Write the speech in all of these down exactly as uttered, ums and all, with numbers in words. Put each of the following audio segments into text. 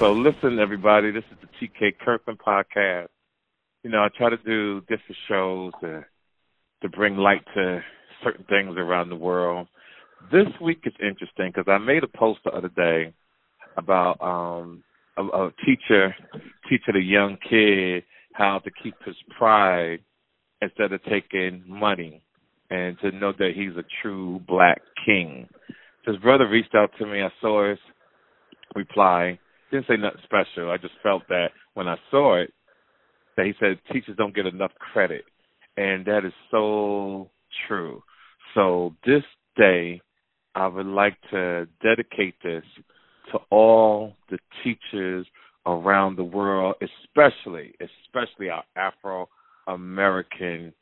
So listen, everybody, this is the T K Kirkland podcast. You know, I try to do different shows to, to bring light to certain things around the world. This week is interesting because I made a post the other day about um, a, a teacher teaching a young kid how to keep his pride instead of taking money and to know that he's a true black king. His brother reached out to me. I saw his reply. Didn't say nothing special. I just felt that when I saw it, that he said teachers don't get enough credit. And that is so true. So this day, I would like to dedicate this to all the teachers around the world, especially, especially our Afro-American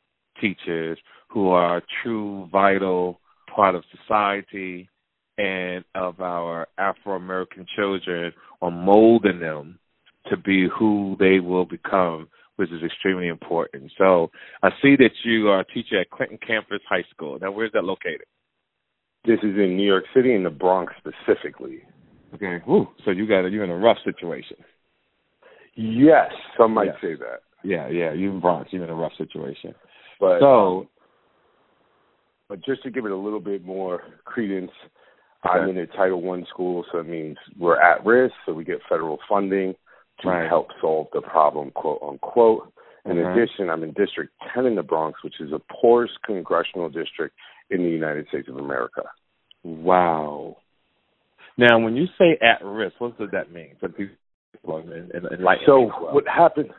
teachers who are a true, vital part of society and of our Afro-American children, are molding them to be who they will become, which is extremely important. So I see that you are a teacher at Clinton Campus High School. Now, where's that located? This is in New York City, in the Bronx specifically. Okay. Ooh, so you got a, you're in a rough situation. Yes, some might yes. say that. Yeah, yeah, you're in Bronx. You're in a rough situation. But, so, but just to give it a little bit more credence, okay. I'm in a Title One school, so it means we're at risk, so we get federal funding to right. help solve the problem, quote unquote. In mm-hmm. addition, I'm in District ten in the Bronx, which is the poorest congressional district in the United States of America. Wow. Now, when you say at risk, what does that mean? So, what happens?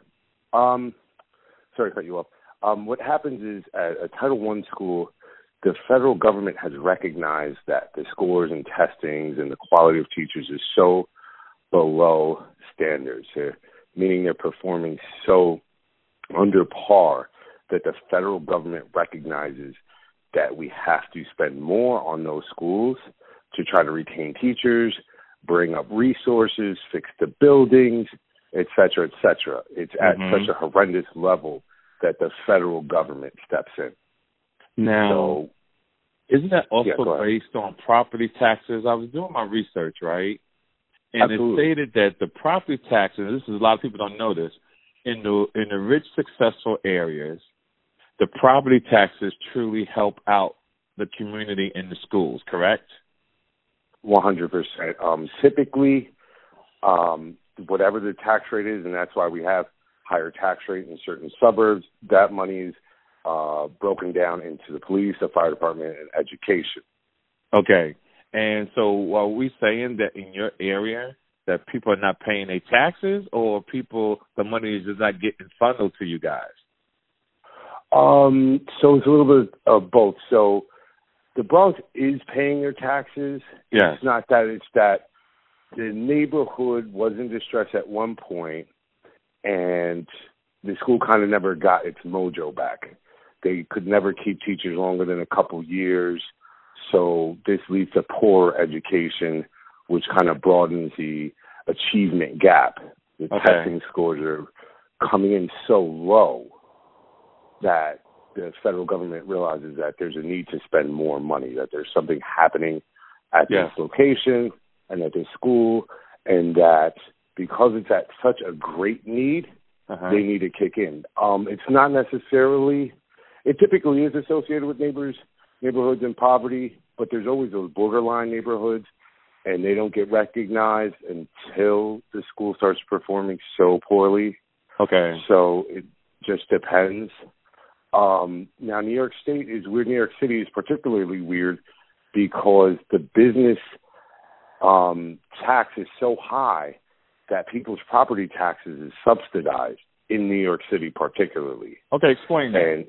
Um, sorry to cut you off. Um, what happens is at a Title One school, the federal government has recognized that the scores and testings and the quality of teachers is so below standards, meaning they're performing so under par that the federal government recognizes that we have to spend more on those schools to try to retain teachers, bring up resources, fix the buildings, et cetera, et cetera. It's at mm-hmm. such a horrendous level that the federal government steps in. Now, so, isn't that also yeah, based on property taxes? I was doing my research, right? And Absolutely. It stated that the property taxes, and this is a lot of people don't know this, in the in the rich, successful areas, the property taxes truly help out the community and the schools, correct? one hundred percent. Um, typically, um, whatever the tax rate is, and that's why we have higher tax rate in certain suburbs, that money is Uh, broken down into the police, the fire department, and education. Okay. And so are we saying that in your area that people are not paying their taxes, or people, the money is just not getting funneled to you guys? Um, so it's a little bit of both. So the Bronx is paying their taxes. Yes. It's not that. It's that the neighborhood was in distress at one point, and the school kind of never got its mojo back. They could never keep teachers longer than a couple years. So this leads to poor education, which kind of broadens the achievement gap. The okay. testing scores are coming in so low that the federal government realizes that there's a need to spend more money, that there's something happening at yeah. this location and at this school, and that because it's at such a great need, uh-huh. they need to kick in. Um, it's not necessarily... It typically is associated with neighbors, neighborhoods in poverty, but there's always those borderline neighborhoods, and they don't get recognized until the school starts performing so poorly. Okay. So it just depends. Um, now, New York State is weird. New York City is particularly weird because the business um, tax is so high that people's property taxes is subsidized in New York City particularly. Okay, explain that. And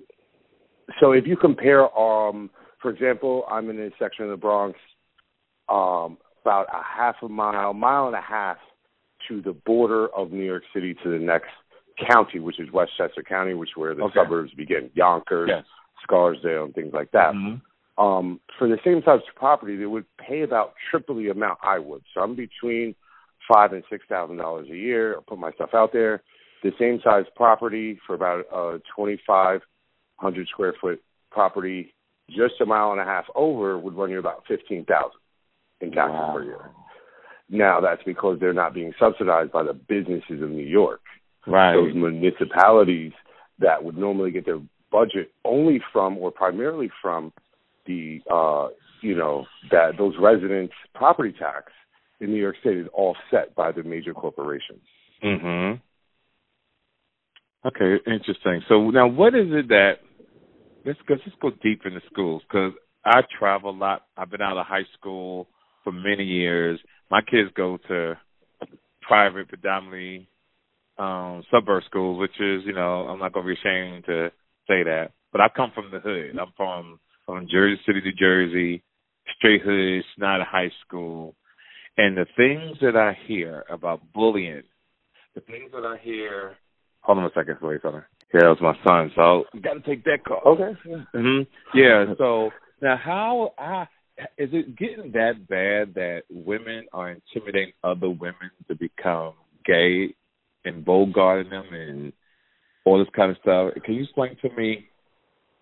so if you compare, um, for example, I'm in a section of the Bronx um, about a half a mile, mile and a half to the border of New York City to the next county, which is Westchester County, which is where the okay. suburbs begin, Yonkers, yes. Scarsdale, and things like that. Mm-hmm. Um, for the same size property, they would pay about triple the amount I would. So I'm between five and six thousand dollars a year. I put my stuff out there. The same size property for about a twenty-five hundred square foot property, just a mile and a half over, would run you about fifteen thousand in taxes wow. per year. Now that's because they're not being subsidized by the businesses of New York. Right. Those municipalities that would normally get their budget only from or primarily from the, uh, you know, that those residents' property tax in New York State is offset by the major corporations. Mm-hmm. Okay, interesting. So now what is it that, let's go, let's go deep into schools, because I travel a lot. I've been out of high school for many years. My kids go to private, predominantly um, suburb schools, which is, you know, I'm not going to be ashamed to say that. But I come from the hood. I'm from, from Jersey City, New Jersey, straight hood, not a high school. And the things that I hear about bullying, the things that I hear... Hold on a second, wait, hold on. Yeah, that was my son, so you got to take that call. Okay. Mm-hmm. Yeah, so now how I, is it getting that bad that women are intimidating other women to become gay and bogarting them and all this kind of stuff? Can you explain to me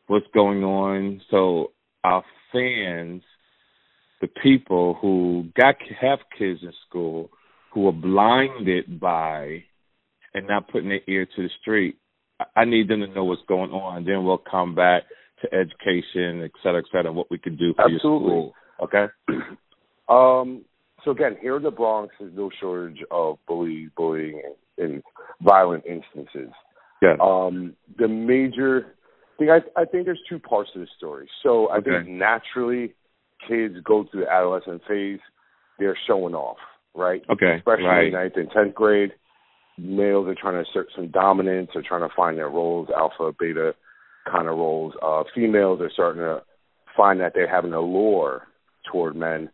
what's going on so our fans, the people who got have kids in school who are blinded by and not putting their ear to the street, I need them to know what's going on, and then we'll come back to education, et cetera, et cetera, what we can do for Absolutely. Your school. Okay? Um, so, again, here in the Bronx, there's no shortage of bullying, bullying and, and violent instances. Yeah. Um, the major thing, I, I think there's two parts to the story. So I okay. think naturally kids go through the adolescent phase. They're showing off, right? Okay. Especially right. in ninth and tenth grade. Males are trying to assert some dominance or trying to find their roles, alpha, beta kind of roles. Uh, females are starting to find that they're having an allure toward men.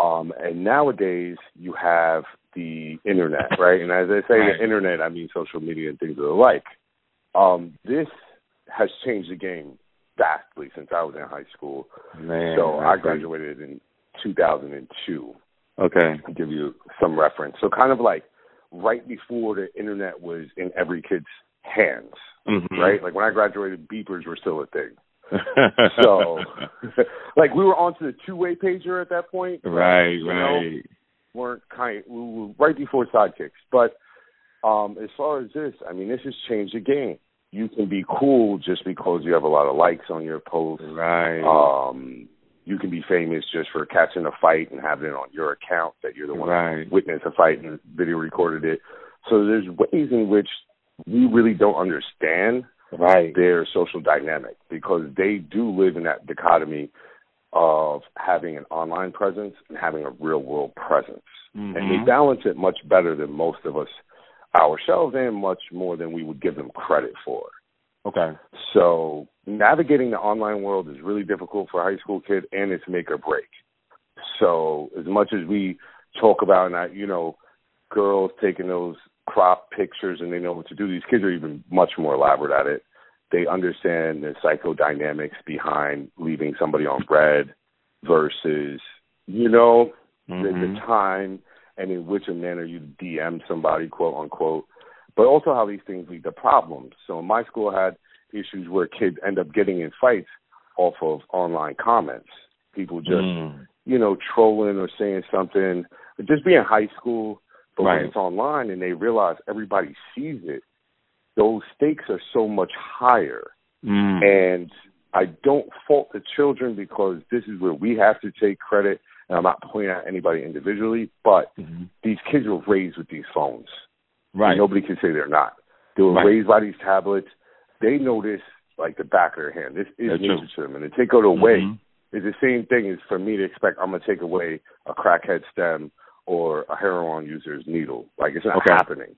Um, and nowadays you have the internet, right? And as I say right. the internet, I mean social media and things of the like. Um, this has changed the game vastly since I was in high school. Man, so I graduated in two thousand two. Okay. I'll give you some reference. So kind of like right before the internet was in every kid's hands, mm-hmm. right? Like when I graduated, beepers were still a thing. So, like we were onto the two-way pager at that point, right? You right. Know, weren't kind. We were right before sidekicks, but um, as far as this, I mean, this has changed the game. You can be cool just because you have a lot of likes on your posts, right? Um, you can be famous just for catching a fight and having it on your account that you're the one right. who witnessed a fight and video recorded it. So there's ways in which we really don't understand right. their social dynamic, because they do live in that dichotomy of having an online presence and having a real-world presence. Mm-hmm. And they balance it much better than most of us ourselves, and much more than we would give them credit for. Okay. So navigating the online world is really difficult for a high school kid, and it's make or break. So as much as we talk about, not, you know, girls taking those crop pictures and they know what to do, these kids are even much more elaborate at it. They understand the psychodynamics behind leaving somebody on red versus, you know, mm-hmm. the, the time and in which a manner you D M somebody, quote, unquote, but also how these things lead to problems. So my school had issues where kids end up getting in fights off of online comments. People just, mm. you know, trolling or saying something, just being high school, but right. when it's online and they realize everybody sees it, those stakes are so much higher. Mm. And I don't fault the children, because this is where we have to take credit, and I'm not pointing out anybody individually, but mm-hmm. these kids were raised with these phones. Right. And nobody can say they're not. They were right. raised by these tablets. They know this like the back of their hand. This is music to them. And to take it away mm-hmm. is the same thing as for me to expect I'm going to take away a crackhead stem or a heroin user's needle. Like, it's not okay. happening.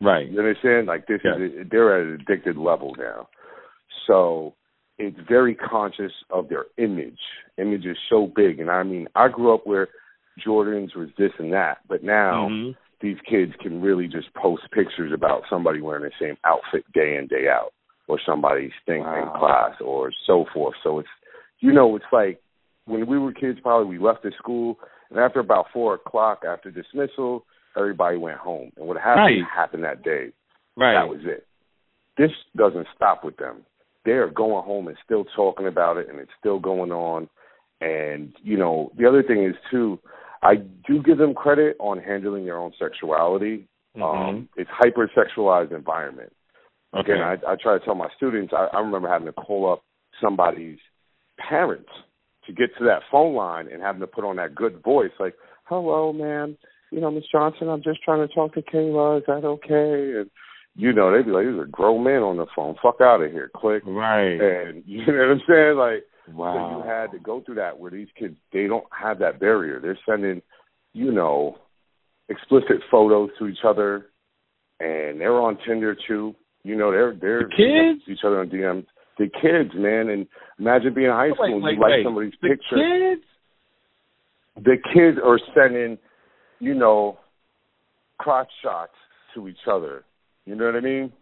Right. You understand? Like, this yes. is they're at an addicted level now. So it's very conscious of their image. Image is so big. And, I mean, I grew up where Jordans was this and that. But now mm-hmm. these kids can really just post pictures about somebody wearing the same outfit day in, day out, or somebody's thing wow. in class, or so forth. So it's, you know, it's like when we were kids, probably we left the school, and after about four o'clock, after dismissal, everybody went home. And what happened right. happened that day. Right. That was it. This doesn't stop with them. They are going home and still talking about it, and it's still going on. And, you know, the other thing is, too, I do give them credit on handling their own sexuality. Mm-hmm. Um, it's hyper-sexualized environment. Okay. Again, I, I try to tell my students, I, I remember having to call up somebody's parents to get to that phone line and having to put on that good voice, like, hello, ma'am, you know, Miss Johnson, I'm just trying to talk to Kayla. Is that okay? And, you know, they'd be like, there's a grown man on the phone. Fuck out of here. Click. Right. And you know what I'm saying? Like, wow. So you had to go through that where these kids, they don't have that barrier. They're sending, you know, explicit photos to each other, and they're on Tinder too. You know, they're they're the kids? Each other on D Ms. The kids, man, and imagine being in high school wait, and you wait, like wait. somebody's the picture. The kids? The kids are sending, you know, crotch shots to each other. You know what I mean?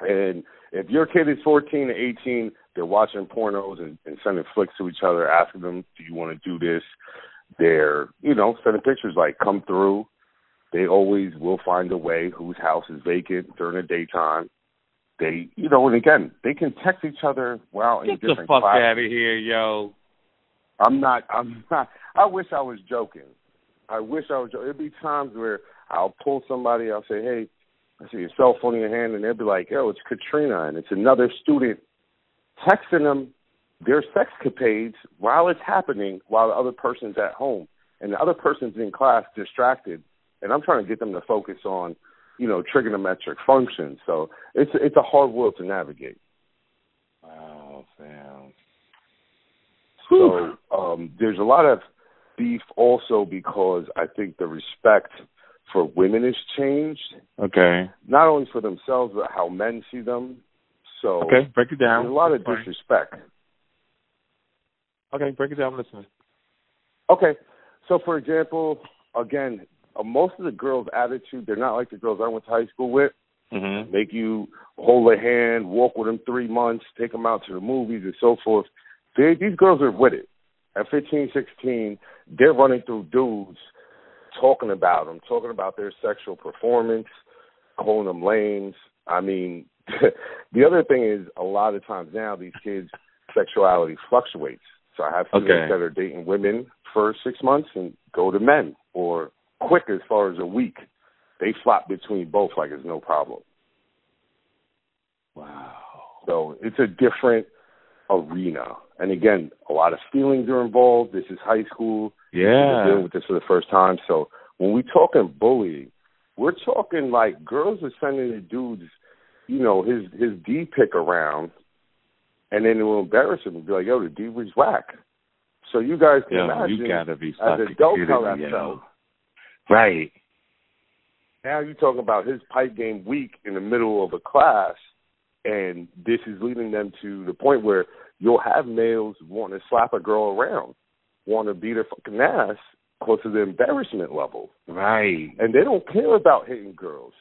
And if your kid is fourteen to eighteen, they're watching pornos and, and sending flicks to each other, asking them, do you want to do this? They're, you know, sending pictures like, come through. They always will find a way whose house is vacant during the daytime. They, you know, and again, they can text each other while in different classes. Get the fuck out of here, yo. I'm not, I'm not, I wish I was joking. I wish I was joking. There'd be times where I'll pull somebody, I'll say, hey, I see your cell phone in your hand, and they'll be like, yo, it's Katrina, and it's another student texting them their sexcapades while it's happening, while the other person's at home. And the other person's in class distracted, and I'm trying to get them to focus on, you know, trigonometric functions. So it's it's a hard world to navigate. Wow, fam. So um, there's a lot of beef also because I think the respect for women has changed. Okay. Not only for themselves, but how men see them. So okay, break it down. There's a lot That's of fine. disrespect. Okay, break it down. I'm listening. Okay. So, for example, again, most of the girls' attitude, they're not like the girls I went to high school with. Mm-hmm. Make you hold their hand, walk with them three months, take them out to the movies and so forth. They, these girls are with it. At fifteen, sixteen, they're running through dudes talking about them, talking about their sexual performance, calling them lames. I mean, the other thing is a lot of times now these kids' sexuality fluctuates. So I have students okay. that are dating women for six months and go to men or quick as far as a week. They flop between both like it's no problem. Wow. So it's a different arena. And again, a lot of feelings are involved. This is high school. Yeah. We're dealing with this for the first time. So when we're talking bullying, we're talking like girls are sending the dudes, you know, his, his D pick around, and then it will embarrass him and be like, yo, the D was whack. So you guys can yo, imagine you gotta be as adults how that felt. Right. Now you're talking about his pipe game week in the middle of a class, and this is leading them to the point where you'll have males want to slap a girl around, want to beat her fucking ass close to the embarrassment level. Right. And they don't care about hitting girls.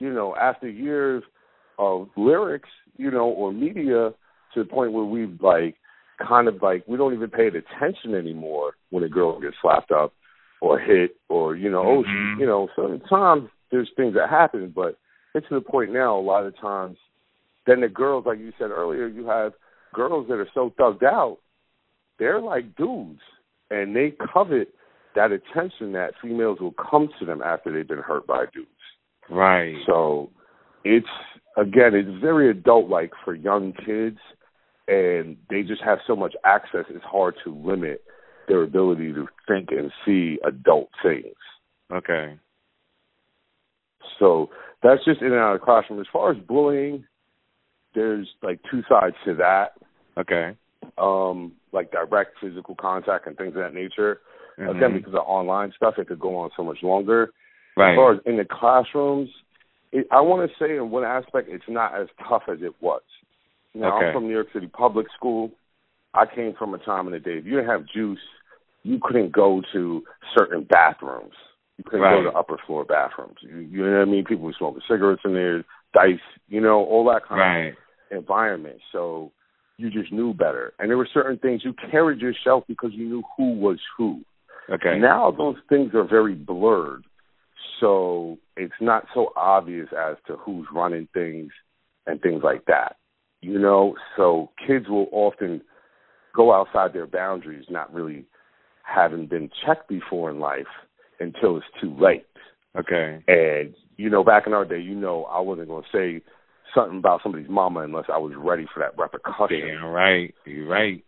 You know, after years of lyrics, you know, or media, to the point where we've, like, kind of, like, we don't even pay attention anymore when a girl gets slapped up or hit, or, you know, mm-hmm. oh, you know, sometimes there's things that happen, but it's to the point now a lot of times, then the girls, like you said earlier, you have girls that are so thugged out, they're like dudes, and they covet that attention that females will come to them after they've been hurt by dudes. Right. So it's, again, it's very adult-like for young kids, and they just have so much access, it's hard to limit their ability to think and see adult things. Okay. So that's just in and out of the classroom. As far as bullying, there's like two sides to that. Okay. Um, like direct physical contact and things of that nature. Mm-hmm. Again, because of online stuff, it could go on so much longer. Right. As far as in the classrooms, it, I want to say in one aspect, it's not as tough as it was. Now, okay. I'm from New York City public school. I came from a time in the day, if you didn't have juice, you couldn't go to certain bathrooms. You couldn't right. go to upper floor bathrooms. You, you know what I mean? People were smoking cigarettes in there, dice, you know, all that kind right. of environment. So you just knew better. And there were certain things you carried yourself because you knew who was who. Okay. Now those things are very blurred. So it's not so obvious as to who's running things and things like that. You know, so kids will often go outside their boundaries, not really haven't been checked before in life until it's too late. Okay. And, you know, back in our day, you know, I wasn't going to say something about somebody's mama unless I was ready for that repercussion. Damn right. You're right.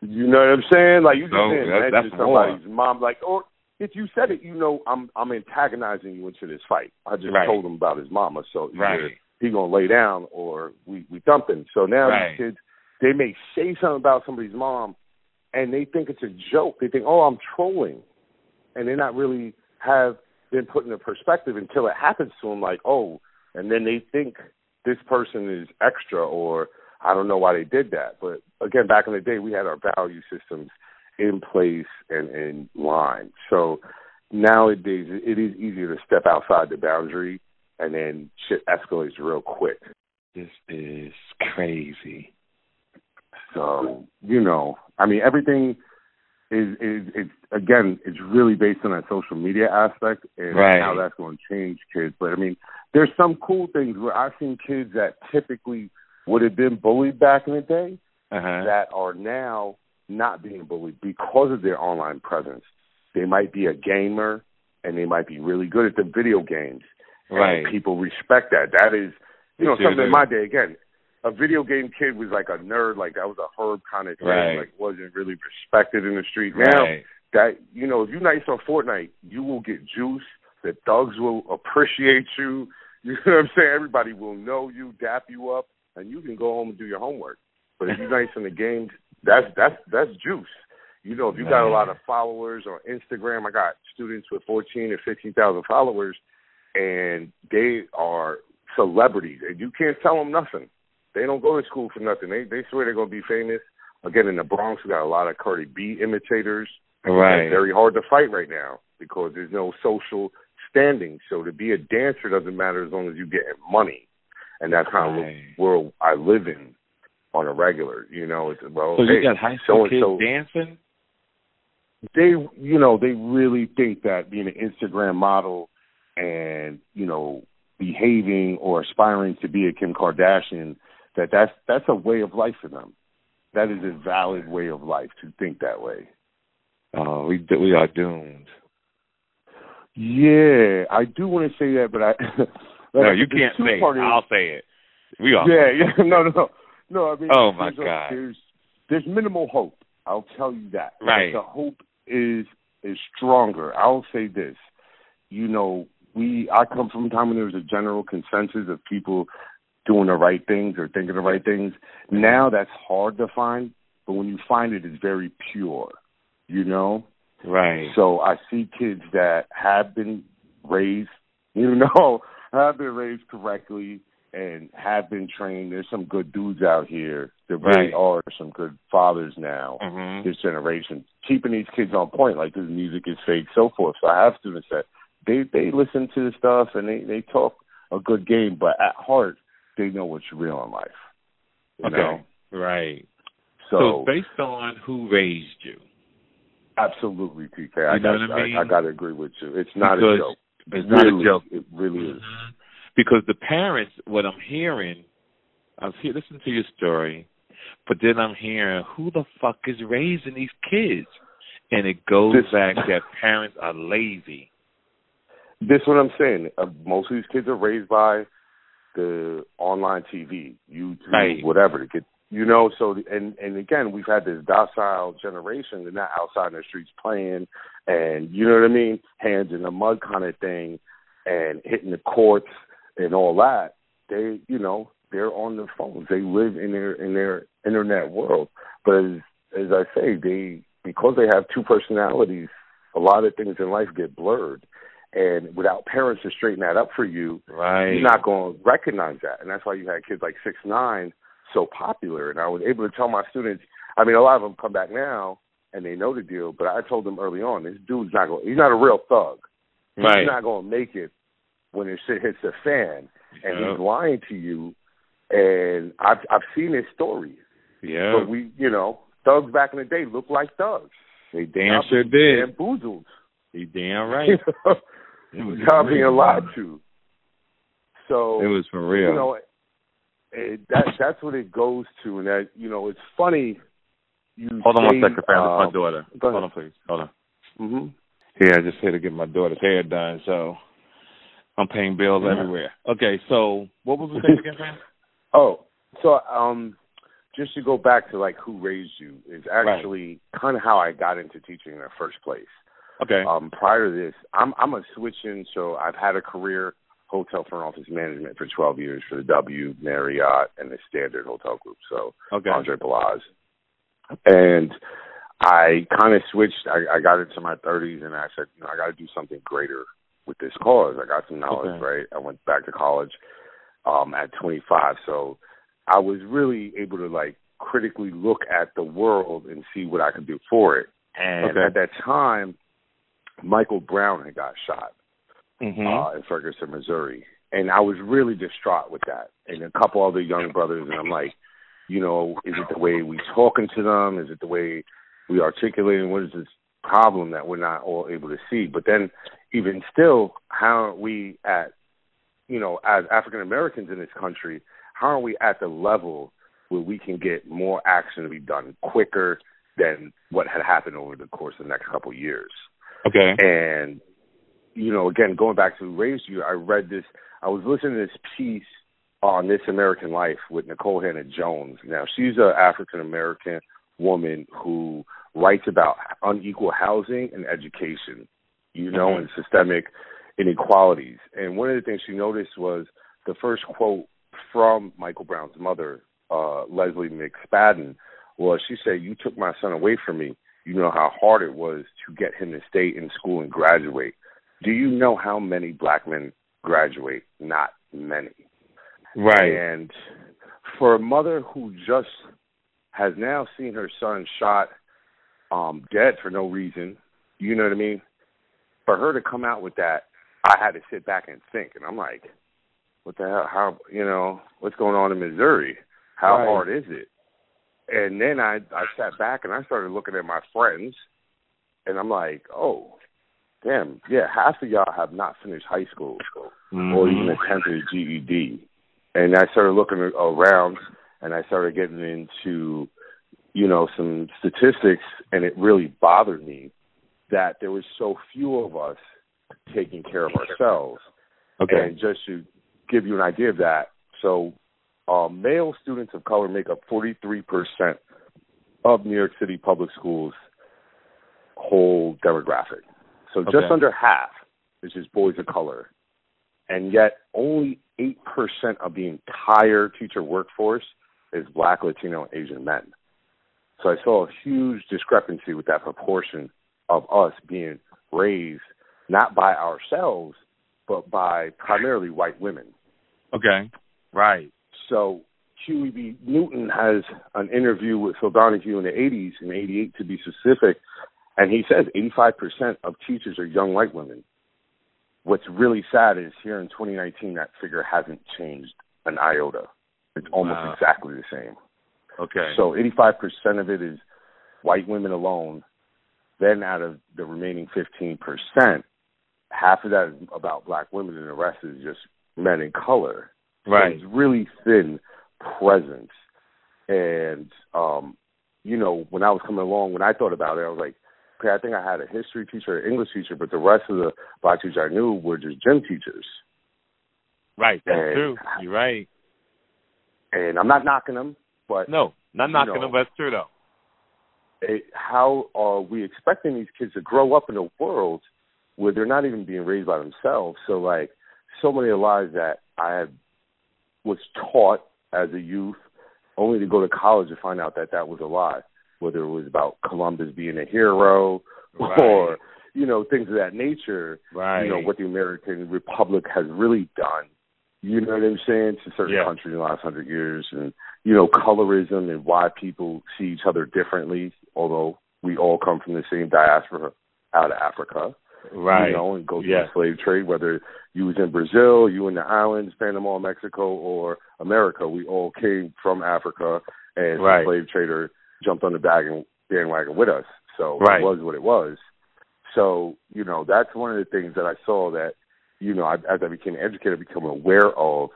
You know what I'm saying? Like, you just no, didn't mention somebody's mom. Like, oh, if you said it, you know, I'm I'm antagonizing you into this fight. I just right. told him about his mama. So either right. he going to lay down or we, we dump him. So now right. these kids, they may say something about somebody's mom, and they think it's a joke. They think, oh, I'm trolling. And they not really have been put in a perspective until it happens to them, like, oh, and then they think this person is extra or I don't know why they did that. But, again, back in the day, we had our value systems in place and in line. So nowadays it is easier to step outside the boundary, and then shit escalates real quick. This is crazy. So, you know, I mean, everything is, is, is again, it's really based on that social media aspect and right. how that's going to change kids. But, I mean, there's some cool things where I've seen kids that typically would have been bullied back in the day uh-huh. that are now not being bullied because of their online presence. They might be a gamer, and they might be really good at the video games. Right. And people respect that. That is, you know, something in my day, again, a video game kid was like a nerd, like that was a herb kind of thing, right. like wasn't really respected in the street. Now, right. that, you know, if you're nice on Fortnite, you will get juice. The thugs will appreciate you. You know what I'm saying? Everybody will know you, dap you up, and you can go home and do your homework. But if you're nice in the games, that's that's that's juice. You know, if you got a lot of followers on Instagram, I got students with fourteen or fifteen thousand followers, and they are celebrities, and you can't tell them nothing. They don't go to school for nothing. They they swear they're going to be famous. Again, in the Bronx, we got a lot of Cardi B imitators. Right. It's very hard to fight right now because there's no social standing. So to be a dancer doesn't matter as long as you get money. And that's kind right. of the world I live in on a regular. You know, it's, well, so hey, you got high school so-and-so kids dancing? They, you know, they really think that being an Instagram model and, you know, behaving or aspiring to be a Kim Kardashian, that that's, that's a way of life for them. That is a valid way of life to think that way. Oh, uh, we we are doomed. Yeah, I do want to say that, but I... no, you can't say it. I'll say it. We are. Yeah, yeah, no, no, no. I mean, oh, my there's, God. There's, there's minimal hope. I'll tell you that. Right. The hope is is stronger. I'll say this. You know, we I come from a time when there was a general consensus of people doing the right things or thinking the right things. Now that's hard to find, but when you find it, it's very pure, you know? Right. So I see kids that have been raised, you know, have been raised correctly and have been trained. There's some good dudes out here. There really right. are some good fathers now, mm-hmm. this generation, keeping these kids on point, like this music is fake, so forth. So I have students that They they listen to the stuff and they, they talk a good game, but at heart they know what's real in life. You okay, know? Right. So, so based on who raised you, absolutely, T K. You I know got, what I mean? I, I gotta agree with you. It's not because a joke. It's really, not a joke. It really is. Mm-hmm. Because the parents, what I'm hearing, I'm here listening to your story, but then I'm hearing who the fuck is raising these kids, and it goes this, back that parents are lazy. This is what I'm saying. Uh, most of these kids are raised by the online T V, YouTube, right. whatever. The kid, you know, so, and, and again, we've had this docile generation. They're not outside in the streets playing and, you know what I mean, hands in the mud kind of thing and hitting the courts and all that. They, you know, they're on their phones. They live in their in their internet world. But as, as I say, they because they have two personalities, a lot of things in life get blurred. And without parents to straighten that up for you, right. you're not going to recognize that. And that's why you had kids like six nine so popular. And I was able to tell my students, I mean, a lot of them come back now and they know the deal, but I told them early on, this dude's not going, he's not a real thug. Right. He's not going to make it when his shit hits the fan. And yeah. he's lying to you. And I've, I've seen his story. Yeah. But we, you know, thugs back in the day looked like thugs. They damn sure did. Bamboozled. He damn right. It was not being lied to. So it was for real. You know, it, that that's what it goes to, and that you know, it's funny. You hold on say, one second, fam. Um, my daughter. Hold on, please. Hold on. Mm-hmm. Yeah, I just had to get my daughter's hair done, so I'm paying bills yeah. everywhere. Okay, so what was the thing again, man? Oh, so um, just to go back to, like, who raised you is actually right. kind of how I got into teaching in the first place. Okay. Um, prior to this, I'm I'm a switch-in, so I've had a career hotel front office management for twelve years for the W Marriott and the Standard Hotel Group, so okay. Andre Balaz. And I kind of switched. I, I got into my thirties, and I said, you know, I got to do something greater with this cause. I got some knowledge, okay. right? I went back to college um, at twenty-five, so I was really able to, like, critically look at the world and see what I could do for it. And okay. at that time, Michael Brown had got shot mm-hmm. uh, in Ferguson, Missouri, and I was really distraught with that. And a couple other young brothers, and I'm like, you know, is it the way we talking to them? Is it the way we articulating? What is this problem that we're not all able to see? But then, even still, how are we at, you know, as African Americans in this country, how are we at the level where we can get more action to be done quicker than what had happened over the course of the next couple of years? Okay. And, you know, again, going back to who raised you, I read this, I was listening to this piece on This American Life with Nicole Hannah-Jones. Now, she's an African-American woman who writes about unequal housing and education, you know, mm-hmm. and systemic inequalities. And one of the things she noticed was the first quote from Michael Brown's mother, uh, Leslie McSpadden, was she said, "You took my son away from me. You know how hard it was to get him to stay in school and graduate. Do you know how many black men graduate? Not many." Right. And for a mother who just has now seen her son shot um, dead for no reason, you know what I mean? For her to come out with that, I had to sit back and think. And I'm like, what the hell? How, you know, what's going on in Missouri? How right. hard is it? And then I, I sat back and I started looking at my friends, and I'm like, oh, damn, yeah, half of y'all have not finished high school mm-hmm. or even attempted a G E D. And I started looking around, and I started getting into, you know, some statistics, and it really bothered me that there was so few of us taking care of ourselves. Okay. And just to give you an idea of that, so uh, male students of color make up forty-three percent of New York City public schools' whole demographic. So okay. just under half is just boys of color. And yet only eight percent of the entire teacher workforce is black, Latino, and Asian men. So I saw a huge discrepancy with that proportion of us being raised not by ourselves, but by primarily white women. Okay, right. So Huey B. Newton has an interview with Phil Donahue in the eighties, in eighty-eight to be specific, and he says eighty-five percent of teachers are young white women. What's really sad is here in twenty nineteen, that figure hasn't changed an iota. It's almost wow. exactly the same. Okay. So eighty-five percent of it is white women alone. Then out of the remaining fifteen percent, half of that is about black women, and the rest is just men in color. Right. So it's really thin presence. And, um, you know, when I was coming along, when I thought about it, I was like, okay, I think I had a history teacher, an English teacher, but the rest of the black teachers I knew were just gym teachers. Right, that's and, true. You're right. And I'm not knocking them, but no, not knocking know, them. That's true, though. It, how are we expecting these kids to grow up in a world where they're not even being raised by themselves? So, like, so many lies that I have, was taught as a youth, only to go to college to find out that that was a lie. Whether it was about Columbus being a hero right. or, you know, things of that nature, right. you know, what the American Republic has really done, you know what I'm saying, to certain yeah. countries in the last hundred years and, you know, colorism and why people see each other differently, although we all come from the same diaspora out of Africa, right. you know, and go through yeah. the slave trade, whether you was in Brazil, you in the islands, Panama, Mexico, or America, we all came from Africa and right. slave trader jumped on the bag and bandwagon with us. So right. it was what it was. So, you know, that's one of the things that I saw that, you know, I, as I became an educator, I became aware of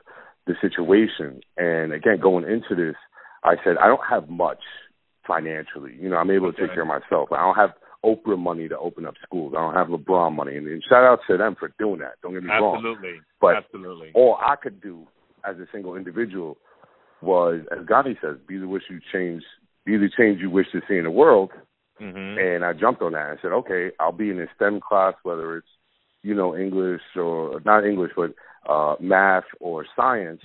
the situation. And, again, going into this, I said, I don't have much financially. You know, I'm able okay. to take care of myself. I don't have Oprah money to open up schools. I don't have LeBron money. And, and shout out to them for doing that. Don't get me wrong. Absolutely. But Absolutely. all I could do as a single individual was, as Gandhi says, be the wish you change, be the change you wish to see in the world. Mm-hmm. And I jumped on that and said, okay, I'll be in a STEM class, whether it's, you know, English or not English, but uh, math or science.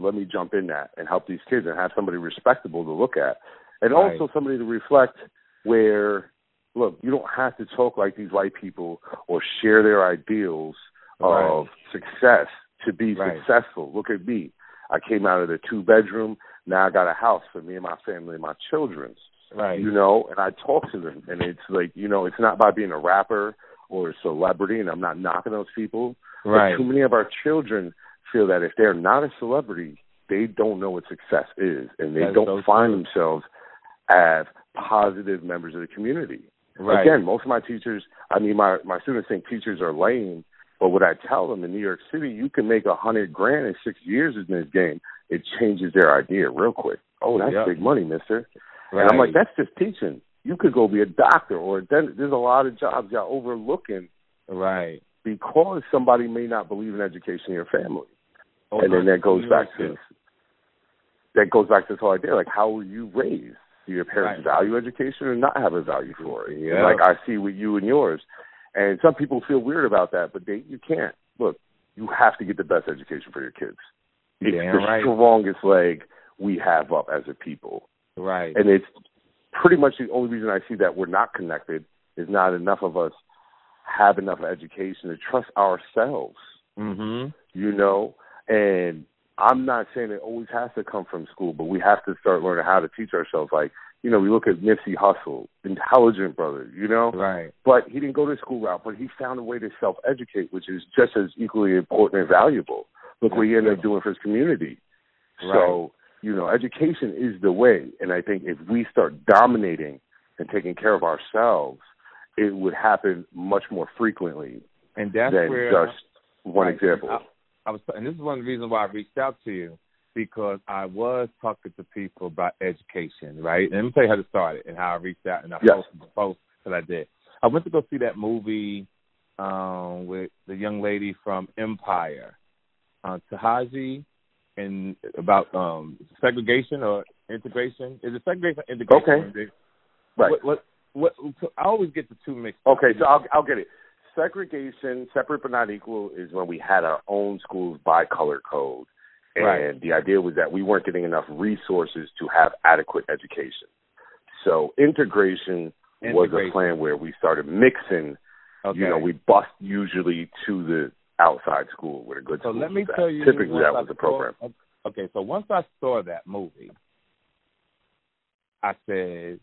Let me jump in that and help these kids and have somebody respectable to look at. And right. also somebody to reflect where, look, you don't have to talk like these white people or share their ideals right. of success to be right. successful. Look at me. I came out of the two-bedroom. Now I got a house for me and my family and my children's. Right. You know, and I talk to them. And it's like, you know, it's not about being a rapper or a celebrity, and I'm not knocking those people. Right. But too many of our children feel that if they're not a celebrity, they don't know what success is, and they That's don't so find true. themselves as positive members of the community. Right. Again, most of my teachers, I mean, my, my students think teachers are lame, but what I tell them in New York City, you can make a hundred grand in six years in this game. It changes their idea real quick. Oh, that's yep. big money, mister. Right. And I'm like, that's just teaching. You could go be a doctor or a dentist. There's a lot of jobs y'all overlooking. Right. Because somebody may not believe in education in your family. Oh, and then that goes back to this, that goes back to this whole idea, like, how were you raised? Do your parents right. value education or not have a value for it? Yeah. Like I see with you and yours. And some people feel weird about that, but they you can't. Look, you have to get the best education for your kids. It's Damn the right. strongest leg we have up as a people. Right. And it's pretty much the only reason I see that we're not connected is not enough of us have enough education to trust ourselves. Mm-hmm. You know? And I'm not saying it always has to come from school, but we have to start learning how to teach ourselves. Like, you know, we look at Nipsey Hussle, intelligent brother, you know? Right. But he didn't go to school route, but he found a way to self-educate, which is just as equally important and valuable. Look what he ended up doing for his community. Right. So, you know, education is the way. And I think if we start dominating and taking care of ourselves, it would happen much more frequently and that's than where, just one like, example. I, I was, and this is one of the reasons why I reached out to you, because I was talking to people about education, right? And let me tell you how it started and how I reached out and I yes. posted the post that I did. I went to go see that movie um, with the young lady from Empire, uh, Tahaji, and about um, segregation or integration. Is it segregation or integration? Okay. Right. What, what, what, I always get the two mixed up. Okay, so I'll, I'll get it. Segregation, separate but not equal, is when we had our own schools by color code. And right. the idea was that we weren't getting enough resources to have adequate education. So integration, integration. was a plan where we started mixing. Okay. You know, we bust usually to the outside school with a good so school. So let me tell that. you. Typically that was the program. Okay, so once I saw that movie, I said,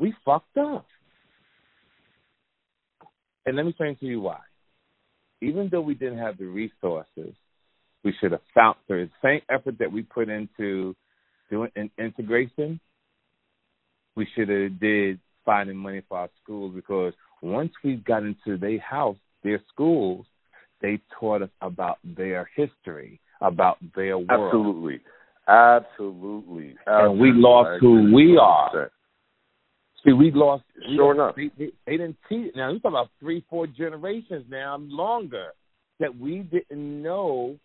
we fucked up. And let me explain to you why. Even though we didn't have the resources, we should have found the same effort that we put into doing in integration. We should have did finding money for our schools, because once we got into their house, their schools, they taught us about their history, about their world. Absolutely. Absolutely. Absolutely. And we lost who we are. See, we lost. We sure enough. They, they, they didn't teach. Now, we're talking about three, four generations now, longer, that we didn't know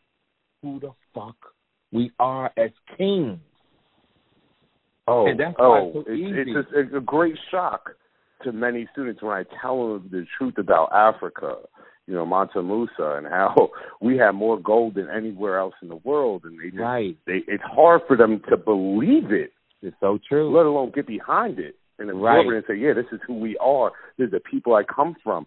who the fuck we are as kings. Oh, and that's oh, why it's so it, easy. It's, a, it's a great shock to many students when I tell them the truth about Africa, you know, Mansa Musa, and how we have more gold than anywhere else in the world. And they just, right. they, it's hard for them to believe it. It's so true. Let alone get behind it. And absorb right. it and say, yeah, this is who we are. This is the people I come from.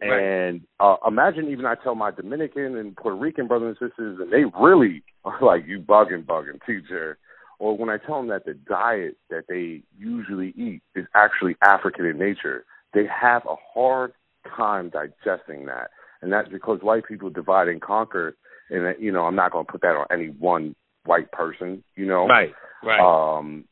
Right. And uh, imagine even I tell my Dominican and Puerto Rican brothers and sisters, and they really are like, you bugging, bugging, teacher. Or when I tell them that the diet that they usually eat is actually African in nature, they have a hard time digesting that. And that's because white people divide and conquer. And, you know, I'm not going to put that on any one white person, you know. Right, right. Um,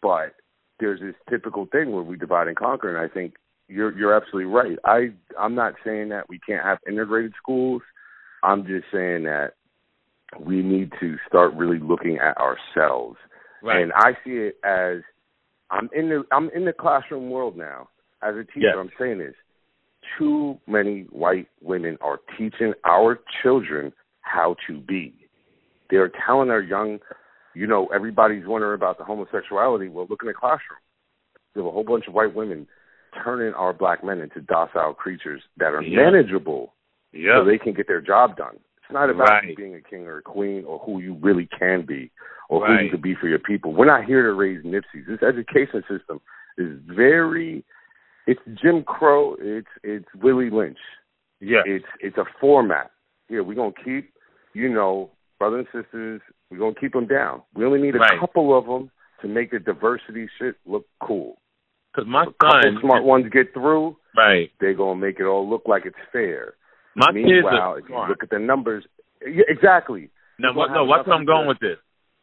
but... there's this typical thing where we divide and conquer, and I think you're you're absolutely right. I, I'm not saying that we can't have integrated schools. I'm just saying that we need to start really looking at ourselves. Right. And I see it as I'm in the I'm in the classroom world now, as a teacher, yes. I'm saying this. Too many white women are teaching our children how to be. They're telling our young, you know, everybody's wondering about the homosexuality. Well, look in the classroom. There's a whole bunch of white women turning our black men into docile creatures that are yeah. manageable yeah. so they can get their job done. It's not about right. you being a king or a queen or who you really can be or right. who you can be for your people. We're not here to raise Nipseys. This education system is very, it's Jim Crow, it's it's Willie Lynch. Yeah. It's it's a format. Here, we're going to keep, you know, brothers and sisters, we're going to keep them down. We only need a right. couple of them to make the diversity shit look cool. Because my son, smart ones get through, right? They're gonna make it all look like it's fair. My Meanwhile, kids are smart. If you look at the numbers. Yeah, exactly. Now, what, no, what's I'm going with this?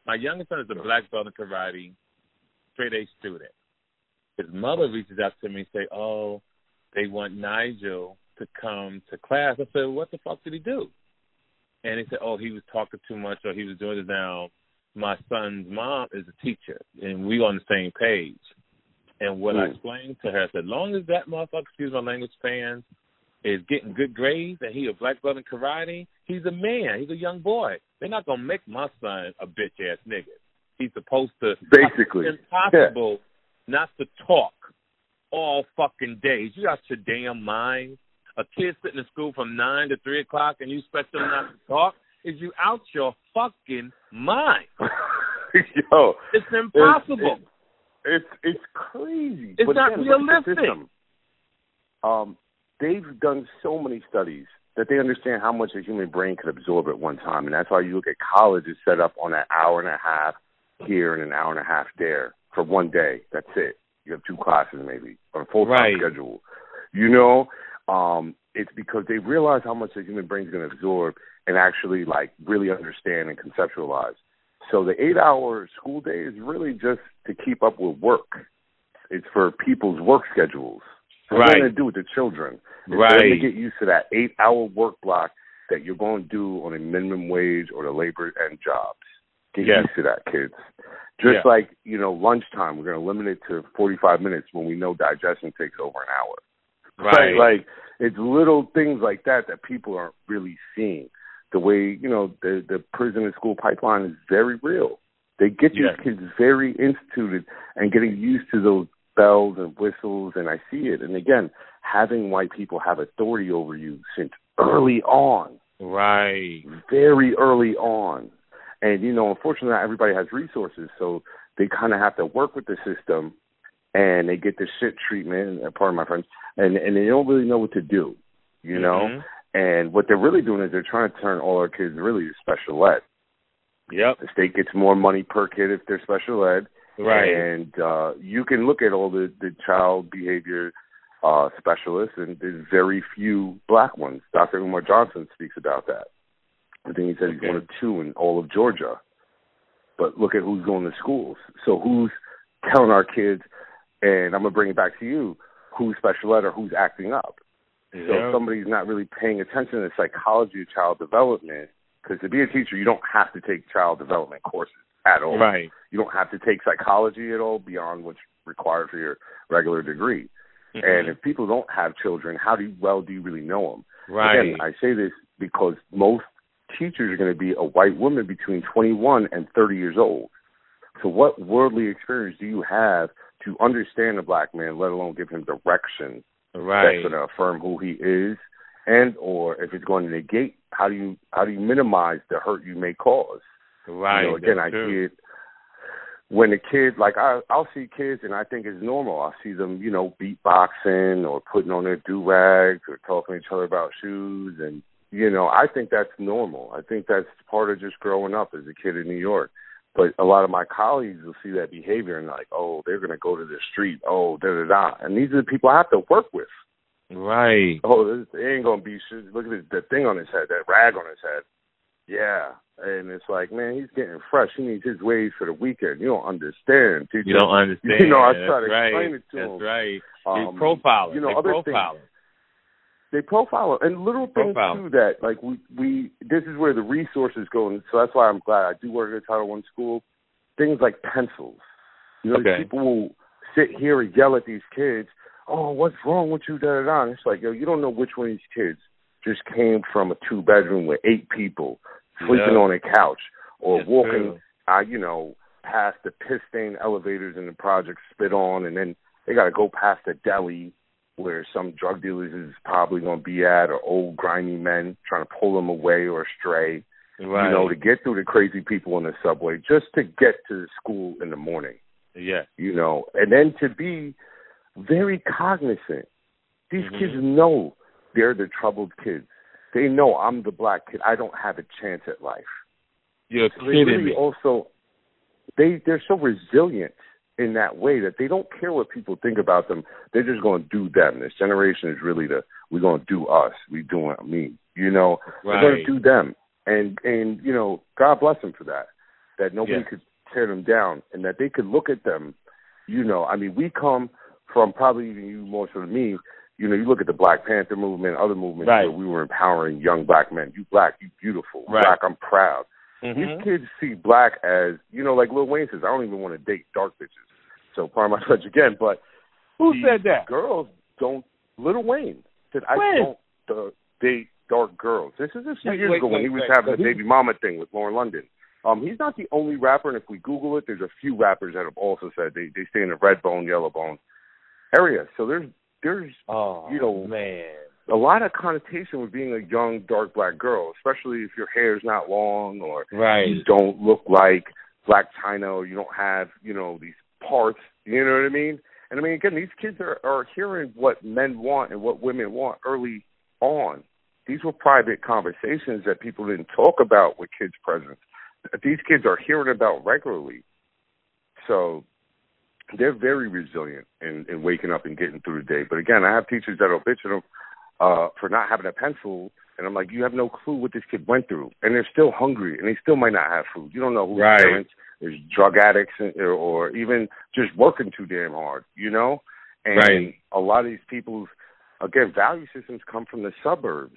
My youngest son is a black belt in karate, straight A student. His mother reaches out to me and say, "Oh, they want Nigel to come to class." I said, "What the fuck did he do?" And he said, "Oh, he was talking too much, or he was doing it." Now, my son's mom is a teacher, and we on the same page. And what mm. I explained to her, I said, as long as that motherfucker, excuse my language, fans, is getting good grades and he a black belt in karate, he's a man. He's a young boy. They're not going to make my son a bitch-ass nigga. He's supposed to... Basically. It's impossible yeah. not to talk all fucking days. You got your damn mind. A kid sitting in school from nine to three o'clock and you expect them not to talk? Is you out your fucking mind? Yo, it's impossible. It's, it's, It's it's crazy. It's but not again, realistic. System, um, they've done so many studies that they understand how much a human brain could absorb at one time, and that's why you look at colleges set up on an hour and a half here and an hour and a half there for one day. That's it. You have two classes maybe on a full-time right. schedule. You know, um, it's because they realize how much a human brain is going to absorb and actually like really understand and conceptualize. So the eight-hour school day is really just to keep up with work. It's for people's work schedules. So right. What are you going to do with the children? It's right. They're going to get used to that eight-hour work block that you're going to do on a minimum wage or the labor and jobs. Get yes. used to that, kids. Just yeah. like, you know, lunchtime, we're going to limit it to forty-five minutes when we know digestion takes over an hour. Right. Right? Like, it's little things like that that people aren't really seeing. The way, you know, the, the prison and school pipeline is very real. They get these yeah. kids very instituted and getting used to those bells and whistles, and I see it. And, again, having white people have authority over you since early on. Right. Very early on. And, you know, unfortunately, not everybody has resources, so they kind of have to work with the system, and they get the shit treatment, pardon my friends, and, and they don't really know what to do, you mm-hmm. know? And what they're really doing is they're trying to turn all our kids really to special ed. Yep. The state gets more money per kid if they're special ed. Right. And uh, you can look at all the, the child behavior uh, specialists, and there's very few black ones. Doctor Umar Johnson speaks about that. I think he said okay. he's one of two in all of Georgia. But look at who's going to schools. So who's telling our kids, and I'm going to bring it back to you, who's special ed or who's acting up? So yeah. somebody's not really paying attention to the psychology of child development, because to be a teacher, you don't have to take child development courses at all. Right. You don't have to take psychology at all beyond what's required for your regular degree. Mm-hmm. And if people don't have children, how do you, well do you really know them? Right. Again, I say this because most teachers are going to be a white woman between twenty-one and thirty years old. So what worldly experience do you have to understand a black man, let alone give him direction? Right. That's going to affirm who he is, and or if it's going to negate, how do you how do you minimize the hurt you may cause? Right. You know, again, I see it when a kid, like I, I'll see kids, and I think it's normal. I'll see them, you know, beatboxing or putting on their do-rags or talking to each other about shoes, and you know, I think that's normal. I think that's part of just growing up as a kid in New York. But a lot of my colleagues will see that behavior and like, oh, they're going to go to the street. Oh, da-da-da. And these are the people I have to work with. Right. Oh, this, it ain't going to be shit. Look at this, that thing on his head, that rag on his head. Yeah. And it's like, man, he's getting fresh. He needs his ways for the weekend. You don't understand. Teacher. You don't understand. You know, I That's try to right. explain it to That's him. That's right. Um, they profile it. You know, they other profile things. They profile it. And little things, profile. too, that, like, we, we, this is where the resources go, and so that's why I'm glad I do work at a Title One school. Things like pencils. You know, okay. people will sit here and yell at these kids oh, what's wrong with you, da-da-da. And it's like, yo, you don't know which one of these kids just came from a two-bedroom with eight people sleeping yeah. on a couch or yes, walking, uh, you know, past the piss-stained elevators in the project spit on, and then they got to go past the deli where some drug dealers is probably going to be at, or old grimy men trying to pull them away or stray, right. you know, to get through the crazy people on the subway just to get to the school in the morning. Yeah. You know, and then to be very cognizant. These mm-hmm. kids know they're the troubled kids. They know I'm the black kid. I don't have a chance at life. You're so kidding they really me. Also, they, they're so resilient in that way that they don't care what people think about them. They're just going to do them. This generation is really the, we're going to do us. We doing me, you know, right. we're going to do them. And, and, you know, God bless them for that, that nobody yeah. could tear them down and that they could look at them. You know, I mean, we come from probably even you more so than me. You know, you look at the Black Panther movement, other movements right. where we were empowering young black men. You black, you beautiful. Right. Black, I'm proud. Mm-hmm. These kids see black as, you know, like Lil Wayne says, I don't even want to date dark bitches. So pardon my touch again, but who said that? Girls don't. Lil Wayne said, I when? don't uh, date dark girls. This is a few years wait, ago wait, when he was wait, having the baby mama thing with Lauren London. Um, he's not the only rapper, and if we Google it, there's a few rappers that have also said they they stay in the red bone, yellow bone area. So there's there's oh, you know man. a lot of connotation with being a young, dark, black girl, especially if your hair is not long or right. you don't look like Blac Chyna or you don't have, you know, these parts, you know what I mean? And, I mean, again, these kids are, are hearing what men want and what women want early on. These were private conversations that people didn't talk about with kids present. These kids are hearing about regularly. So they're very resilient in, in waking up and getting through the day. But, again, I have teachers that are bitching them Uh, for not having a pencil, and I'm like, you have no clue what this kid went through, and they're still hungry, and they still might not have food. You don't know who's right. parents, there's drug addicts, and, or, or even just working too damn hard, you know? And right. a lot of these people's, again, value systems come from the suburbs.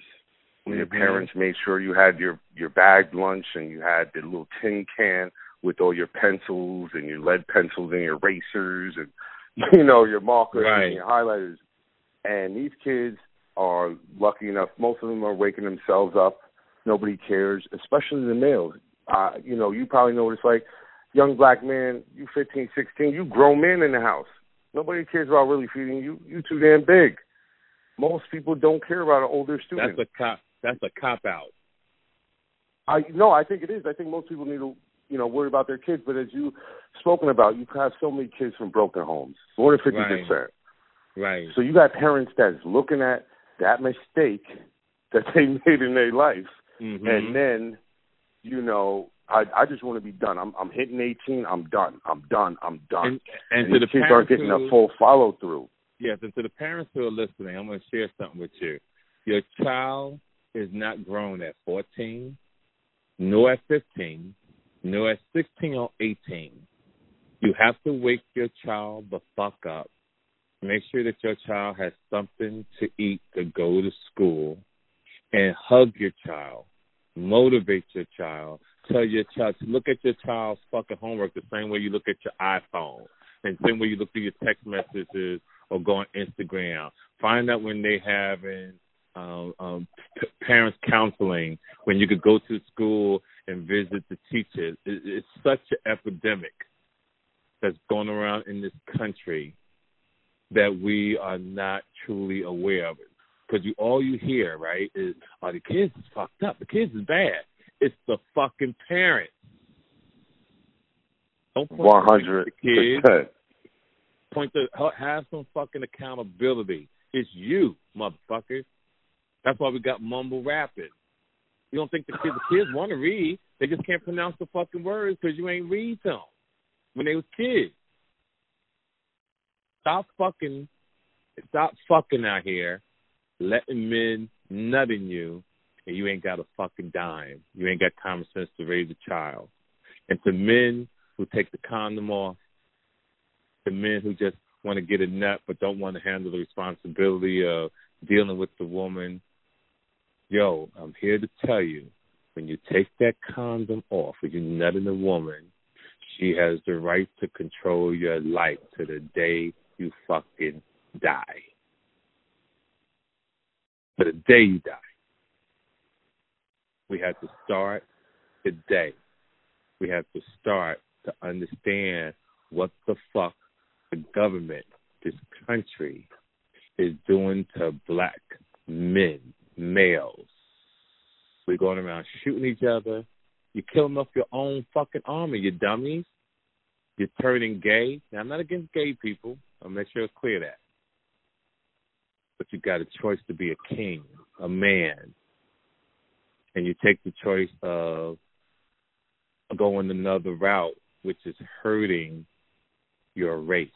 When your parents made sure you had your, your bagged lunch, and you had the little tin can with all your pencils, and your lead pencils, and your erasers, and, you know, your markers right. and your highlighters. And these kids are lucky enough, most of them are waking themselves up. Nobody cares, especially the males. Uh, you know, you probably know what it's like. Young black man, you fifteen, sixteen, you grown men in the house. Nobody cares about really feeding you. You too damn big. Most people don't care about an older student. That's a cop. That's a cop out. I no, I think it is. I think most people need to, you know, worry about their kids. But as you spoken about, you have so many kids from broken homes, more than fifty percent. Right. right. So you got parents that's looking at that mistake that they made in their life. Mm-hmm. And then, you know, I, I just want to be done. I'm, I'm hitting eighteen. I'm done. I'm done. I'm done. And, and, and to the, the kids aren't getting a full follow through. Yes. And to the parents who are listening, I'm going to share something with you. Your child is not grown at fourteen, nor at fifteen, nor at sixteen or eighteen. You have to wake your child the fuck up. Make sure that your child has something to eat to go to school, and hug your child, motivate your child, tell your child to look at your child's fucking homework the same way you look at your iPhone, and the same way you look through your text messages or go on Instagram. Find out when they have having um, um, p- parents counseling, when you could go to school and visit the teachers. It, it's such an epidemic that's going around in this country that we are not truly aware of it. Because you, all you hear, right, is, oh, the kids is fucked up. The kids is bad. It's the fucking parents. Don't point one hundred percent. To the kids. Point to, have some fucking accountability. It's you, motherfucker. That's why we got mumble rapping. You don't think the kids, the kids want to read. They just can't pronounce the fucking words because you ain't read them when they was kids. Stop fucking, stop fucking out here, letting men nut in you, and you ain't got a fucking dime. You ain't got common sense to raise a child. And to men who take the condom off, to men who just want to get a nut but don't want to handle the responsibility of dealing with the woman, yo, I'm here to tell you, when you take that condom off, when you nut in a woman, she has the right to control your life to the day you fucking die. But the day you die, we have to start today. We have to start to understand what the fuck the government, this country, is doing to black men, males. We're going around shooting each other. You're killing off your own fucking army, you dummies. You're turning gay. Now, I'm not against gay people. I'll make sure it's clear that. But you got a choice to be a king, a man. And you take the choice of going another route, which is hurting your race.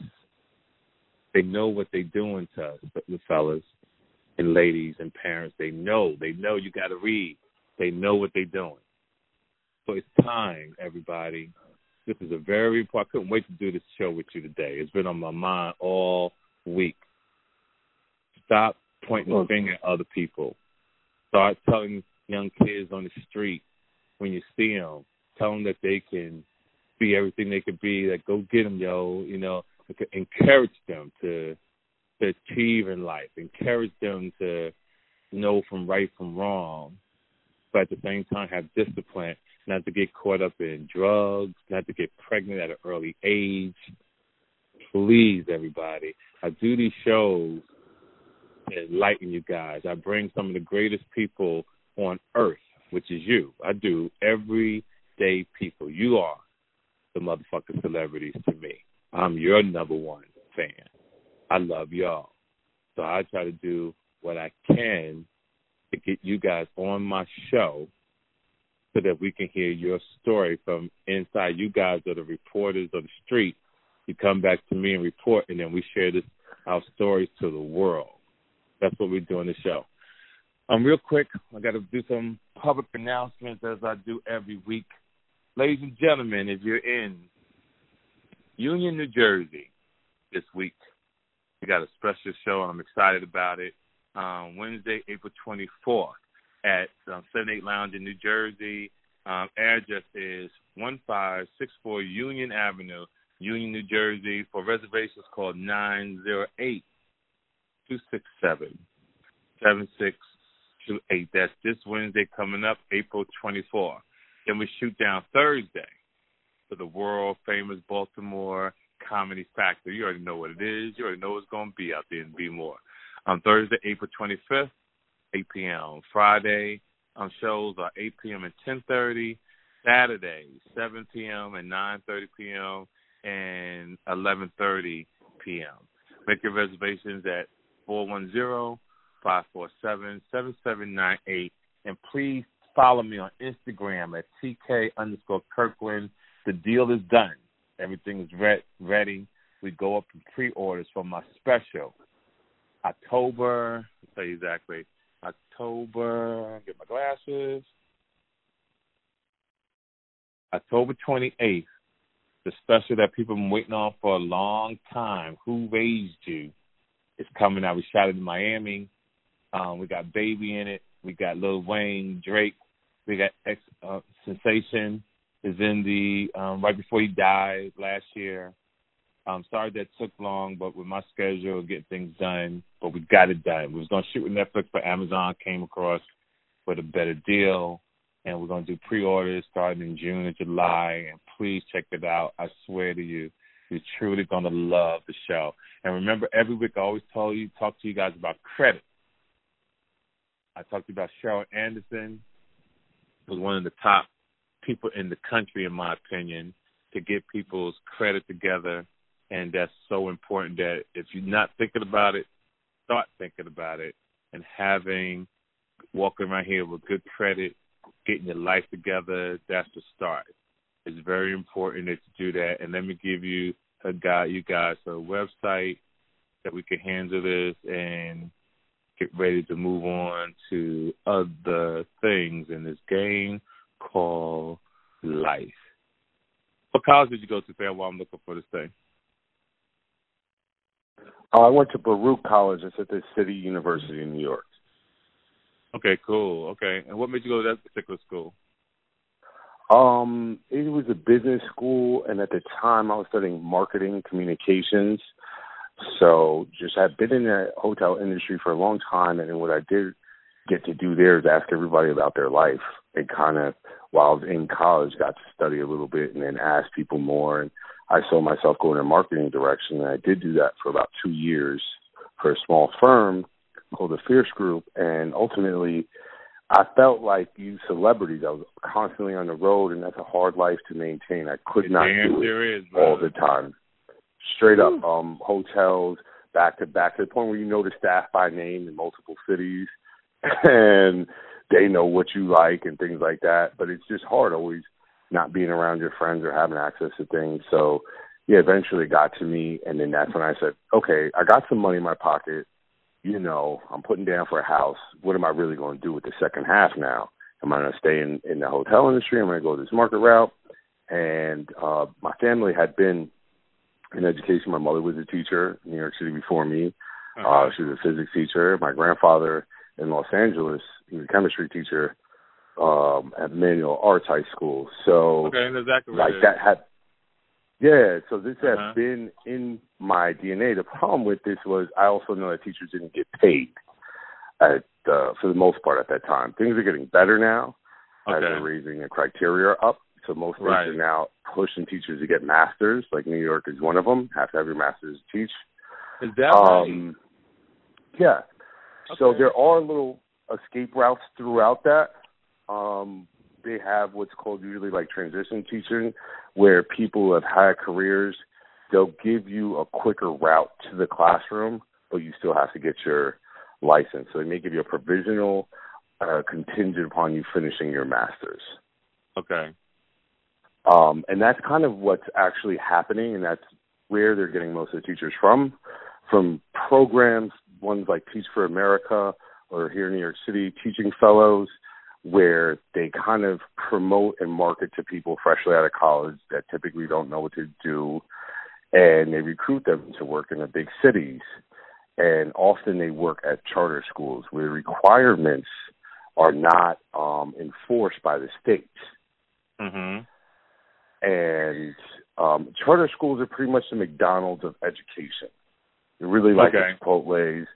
They know what they're doing to us, the fellas and ladies and parents. They know. They know you got to read. They know what they're doing. So it's time, everybody. This is a very important. I couldn't wait to do this show with you today. It's been on my mind all week. Stop pointing the finger at other people. Start telling young kids on the street when you see them, tell them that they can be everything they could be. Like, go get them, yo. You know, encourage them to to achieve in life. Encourage them to know from right from wrong, but at the same time have discipline, not to get caught up in drugs, not to get pregnant at an early age. Please, everybody. I do these shows to enlighten you guys. I bring some of the greatest people on earth, which is you. I do everyday people. You are the motherfucking celebrities to me. I'm your number one fan. I love y'all. So I try to do what I can to get you guys on my show so that we can hear your story from inside. You guys are the reporters of the street. You come back to me and report, and then we share this our stories to the world. That's what we do on the show. Um, real quick, I got to do some public announcements as I do every week. Ladies and gentlemen, if you're in Union, New Jersey this week, we got a special show, and I'm excited about it. Um, Wednesday, April twenty-fourth at um, seven eight Lounge in New Jersey. Um, address is one five six four Union Avenue, Union, New Jersey. For reservations, call nine zero eight, two six seven, seven six two eight. That's this Wednesday coming up, April twenty-fourth. Then we shoot down Thursday for the world-famous Baltimore Comedy Factor. You already know what it is. You already know what's going to be out there and be more. On Thursday, April twenty-fifth, eight p.m. On Friday, um, shows are eight p.m. and ten thirty. Saturday, seven p.m. and nine thirty p.m. and eleven thirty p.m. Make your reservations at four one zero, five four seven, seven seven nine eight. And please follow me on Instagram at T K underscore Kirkland. The deal is done. Everything is re- ready. We go up in pre-orders for my special. October, I'll tell you exactly. October, get my glasses. October twenty-eighth, the special that people have been waiting on for a long time, Who Raised You, is coming out. We shot it in Miami. Um, we got Baby in it. We got Lil Wayne, Drake. We got X, uh, Sensation is in the, um, right before he died last year. I'm sorry that took long, but with my schedule, getting things done, but we got it done. We was going to shoot with Netflix, but Amazon came across with a better deal, and we're going to do pre-orders starting in June and July, and please check it out. I swear to you, you're truly going to love the show. And remember, every week I always tell you, talk to you guys about credit. I talked to you about Cheryl Anderson, who's one of the top people in the country, in my opinion, to get people's credit together. And that's so important that if you're not thinking about it, start thinking about it. And having, walking around here with good credit, getting your life together, that's the start. It's very important that you do that. And let me give you a guide, you guys, a website that we can handle this and get ready to move on to other things in this game called life. What college did you go to, fam, while I'm looking for this thing? Oh, I went to Baruch College. It's at the City University in New York. Okay, cool. Okay. And what made you go to that particular school? Um, it was a business school, and at the time I was studying marketing communications. So just I've been in the hotel industry for a long time, and what I did get to do there is ask everybody about their life. And kind of, while I was in college, got to study a little bit and then ask people more. And I saw myself going in a marketing direction, and I did do that for about two years for a small firm called The Fierce Group. And ultimately, I felt like you celebrities, I was constantly on the road, and that's a hard life to maintain. I could not do it all the time. Straight up, um, hotels, back to back, to the point where you know the staff by name in multiple cities, and they know what you like and things like that. But it's just hard always not being around your friends or having access to things. So, yeah, eventually it got to me, and then that's when I said, okay, I got some money in my pocket. You know, I'm putting down for a house. What am I really going to do with the second half now? Am I going to stay in, in the hotel industry? Am I going to go this market route? And uh, my family had been in education. My mother was a teacher in New York City before me. Uh-huh. Uh, she was a physics teacher. My grandfather in Los Angeles, he was a chemistry teacher um, at Manual Arts High School. So, okay, exactly like that had, yeah, so this uh-huh. had been in my D N A. The problem with this was I also know that teachers didn't get paid at uh, for the most part at that time. Things are getting better now okay. as they're raising the criteria up. So most states right. are now pushing teachers to get masters. Like New York is one of them. Have to have your masters to teach. Is that um, right? Yeah. Okay. So there are little escape routes throughout that. Um, they have what's called usually like transition teaching, where people have had careers. They'll give you a quicker route to the classroom, but you still have to get your license. So they may give you a provisional uh, contingent upon you finishing your master's. Okay. Um, and that's kind of what's actually happening, and that's where they're getting most of the teachers from, from programs, ones like Teach for America or here in New York City, Teaching Fellows, where they kind of promote and market to people freshly out of college that typically don't know what to do, and they recruit them to work in the big cities. And often they work at charter schools where the requirements are not um, enforced by the state. Mm-hmm. And um, charter schools are pretty much the McDonald's of education. They're really like okay. the Chipotle's.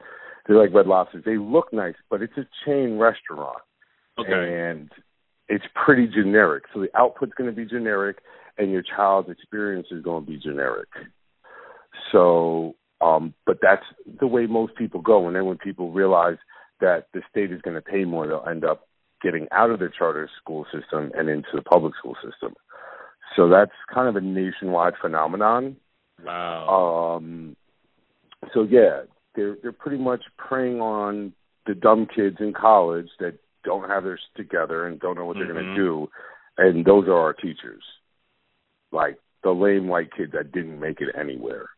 They're like Red Lobsters. They look nice, but it's a chain restaurant. Okay. And it's pretty generic. So the output's going to be generic, and your child's experience is going to be generic. So, um, but that's the way most people go. And then when people realize that the state is going to pay more, they'll end up getting out of the charter school system and into the public school system. So that's kind of a nationwide phenomenon. Wow. Um, so, yeah, they're, they're pretty much preying on the dumb kids in college that don't have their shit together and don't know what mm-hmm. they're going to do. And those are our teachers, like the lame white kids that didn't make it anywhere.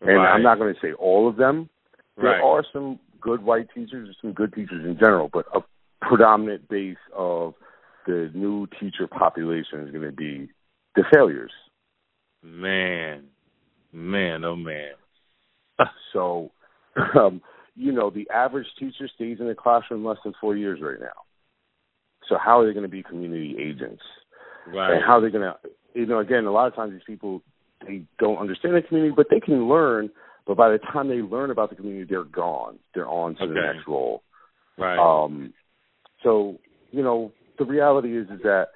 And right. I'm not going to say all of them. There right. are some good white teachers and some good teachers in general, but a predominant base of the new teacher population is going to be the failures. Man, man, oh, man. So, um, you know, the average teacher stays in the classroom less than four years right now. So how are they going to be community agents? Right. And how are they going to, you know, again, a lot of times these people, they don't understand the community, but they can learn. But by the time they learn about the community, they're gone. They're on to okay. the next role. Right. Um, so, you know, the reality is, is that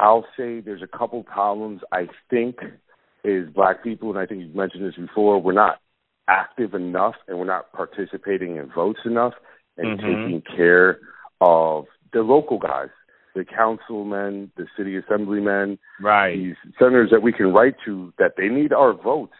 I'll say there's a couple problems I think is black people, and I think you've mentioned this before, we're not active enough and we're not participating in votes enough and mm-hmm. taking care of the local guys, the councilmen, the city assemblymen, right. these senators that we can write to that they need our votes.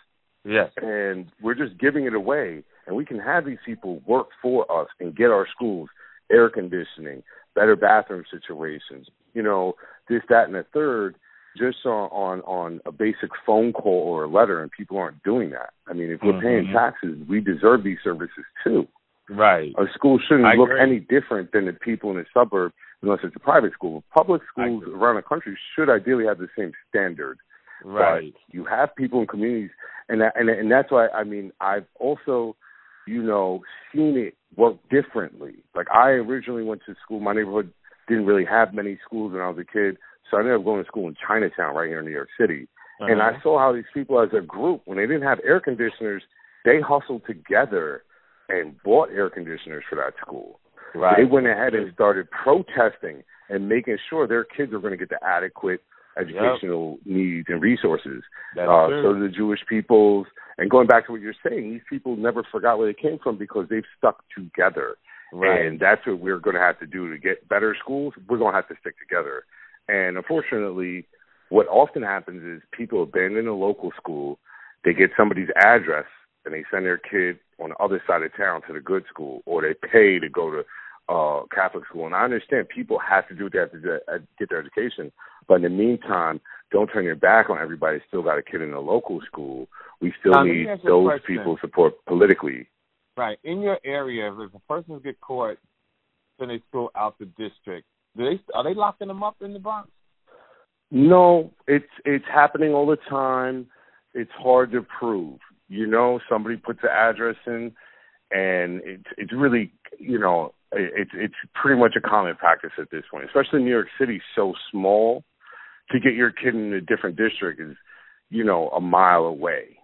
Yes. And we're just giving it away. And we can have these people work for us and get our schools air conditioning, better bathroom situations, you know, this, that, and a third, just on, on, on a basic phone call or a letter, and people aren't doing that. I mean, if we're mm-hmm. paying taxes, we deserve these services too. Right. A school shouldn't I look agree. any different than the people in the suburb, unless it's a private school. Public schools around the country should ideally have the same standard. Right. But you have people in communities, and, that, and and that's why, I mean, I've also, you know, seen it work differently. Like, I originally went to school, my neighborhood didn't really have many schools when I was a kid, so I ended up going to school in Chinatown right here in New York City. Uh-huh. And I saw how these people as a group, when they didn't have air conditioners, they hustled together and bought air conditioners for that school. Right. They went ahead and started protesting and making sure their kids are going to get the adequate educational yep. needs and resources. Uh, so the Jewish peoples, and going back to what you're saying, these people never forgot where they came from because they've stuck together. Right. And that's what we're going to have to do to get better schools. We're going to have to stick together. And unfortunately, what often happens is people abandon a local school, they get somebody's address, and they send their kid on the other side of town to the good school, or they pay to go to uh, Catholic school. And I understand people have to do what they have to do, uh, get their education. But in the meantime, don't turn your back on everybody. Still got a kid in a local school. We still now, need those people support politically. Right. In your area, if a person gets caught in a school out the district, do they, are they locking them up in the Bronx? No, it's it's happening all the time. It's hard to prove. You know, somebody puts the address in, and it's it's really, you know, it's it's pretty much a common practice at this point, especially New York City, so small. To get your kid in a different district is, you know, a mile away.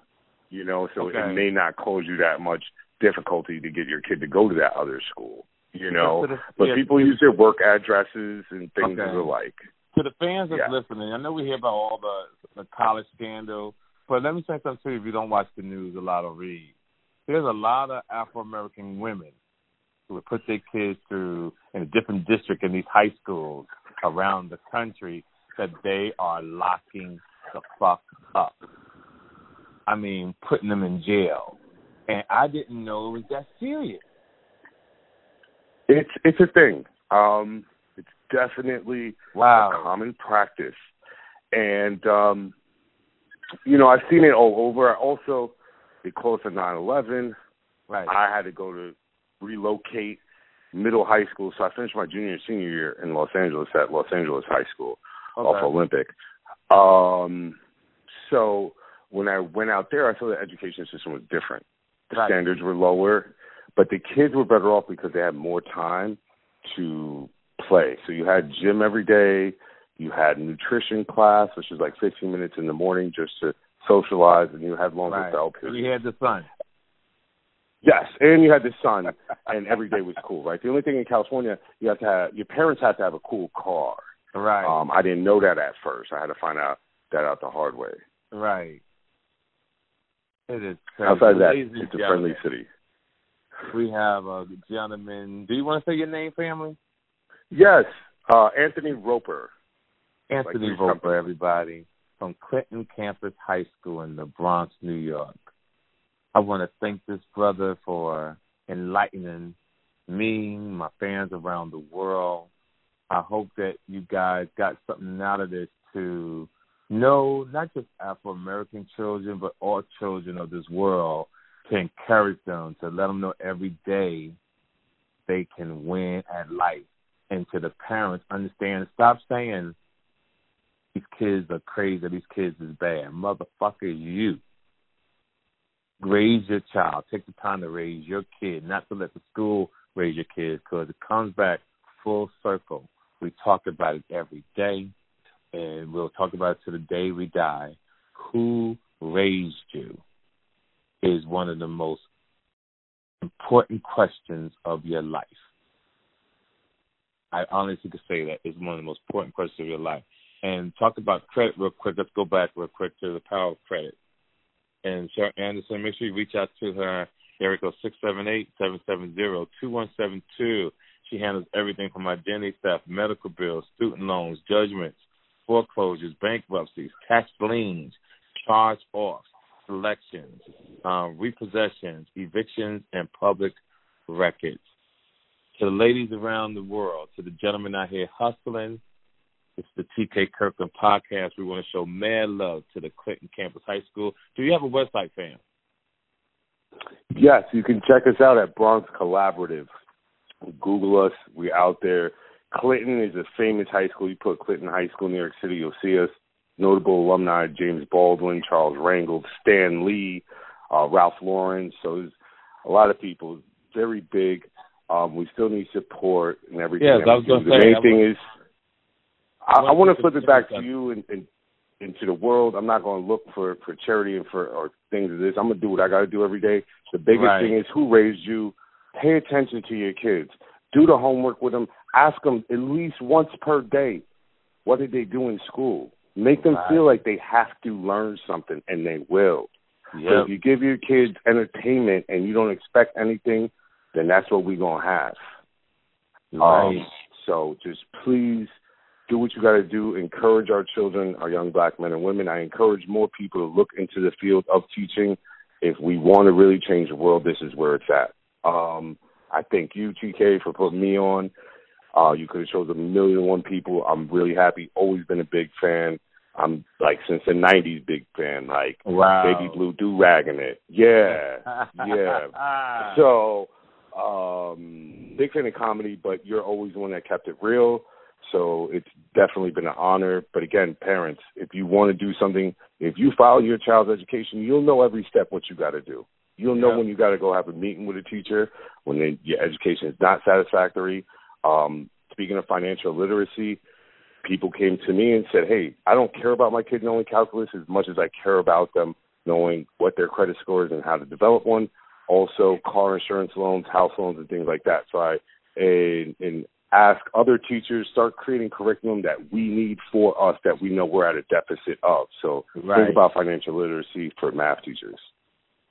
You know, so okay. It may not cause you that much difficulty to get your kid to go to that other school. You know, the, but yeah, people use their work addresses and things okay. of the like. To the fans that's yeah. listening, I know we hear about all the, the college scandal, but let me say something to you if you don't watch the news a lot or read. There's a lot of Afro-American women who would put their kids through in a different district in these high schools around the country that they are locking the fuck up. I mean, putting them in jail. And I didn't know it was that serious. It's it's a thing. Um It's definitely wow. a common practice. And, um, you know, I've seen it all over. Also, because of nine eleven, right. I had to go to relocate middle high school. So I finished my junior and senior year in Los Angeles at Los Angeles High School okay. off Olympic. Um, so when I went out there, I saw the education system was different. The right. standards were lower, but the kids were better off because they had more time to play. So you had gym every day, you had nutrition class, which is like fifteen minutes in the morning just to socialize, and you had longer help. Right. You had the sun. Yes, and you had the sun, and every day was cool, right? The only thing in California, you have to have, your parents have to have a cool car. Right. Um, I didn't know that at first. I had to find out that out the hard way. Right. It is crazy. Outside of that, Ladies it's a friendly city. We have a gentleman. Do you want to say your name, family? Yes, uh, Anthony Roper. Anthony like Roper, company. Everybody, from Clinton Campus High School in the Bronx, New York. I want to thank this brother for enlightening me, my fans around the world. I hope that you guys got something out of this to know not just Afro-American children, but all children of this world, to encourage them, to let them know every day they can win at life. And to the parents, understand, stop saying these kids are crazy, these kids is bad. Motherfucker, you. Raise your child. Take the time to raise your kid, not to let the school raise your kids, because it comes back full circle. We talk about it every day, and we'll talk about it to the day we die. Who raised you is one of the most important questions of your life. I honestly could say that is one of the most important questions of your life. And talk about credit real quick. Let's go back real quick to the power of credit. And Cheryl Anderson, make sure you reach out to her. There we go, six seven eight, seven seven zero, two one seven two. She handles everything from identity theft, medical bills, student loans, judgments, foreclosures, bankruptcies, tax liens, charge-offs, selections, um, repossessions, evictions, and public records. To the ladies around the world, to the gentlemen out here hustling, it's the T K Kirkland podcast. We want to show mad love to the Clinton Campus High School. Do you have a website, fam? Yes, you can check us out at Bronx Collaborative. Google us. We're out there. Clinton is a famous high school. You put Clinton High School, New York City, you'll see us. Notable alumni, James Baldwin, Charles Rangel, Stan Lee, uh, Ralph Lauren. So there's a lot of people. Very big. Um, we still need support and everything. Yes, I was going to say. The main thing is, I, I want to flip it back to you and, and into the world. I'm not going to look for, for charity and for or things of this. I'm going to do what I got to do every day. The biggest right. thing is who raised you. Pay attention to your kids. Do the homework with them. Ask them at least once per day, what did they do in school? Make them right. feel like they have to learn something, and they will. Yep. So if you give your kids entertainment and you don't expect anything, then that's what we're going to have. Right. Um, so just please do what you got to do. Encourage our children, our young black men and women. I encourage more people to look into the field of teaching. If we want to really change the world, this is where it's at. Um, I thank you, T K, for putting me on. Uh, you could have chosen a million and one people. I'm really happy. Always been a big fan. I'm, like, since the nineties big fan. Like, wow. Baby Blue do-ragging it. Yeah, yeah. So, um, big fan of comedy, but you're always the one that kept it real. So it's definitely been an honor. But, again, parents, if you want to do something, if you follow your child's education, you'll know every step what you got to do. You'll know yeah. when you got to go have a meeting with a teacher, when they, your education is not satisfactory. Um, speaking of financial literacy, people came to me and said, hey, I don't care about my kid knowing calculus as much as I care about them knowing what their credit score is and how to develop one. Also, car insurance loans, house loans, and things like that. So I and, and ask other teachers, start creating curriculum that we need for us that we know we're at a deficit of. So right. think about financial literacy for math teachers.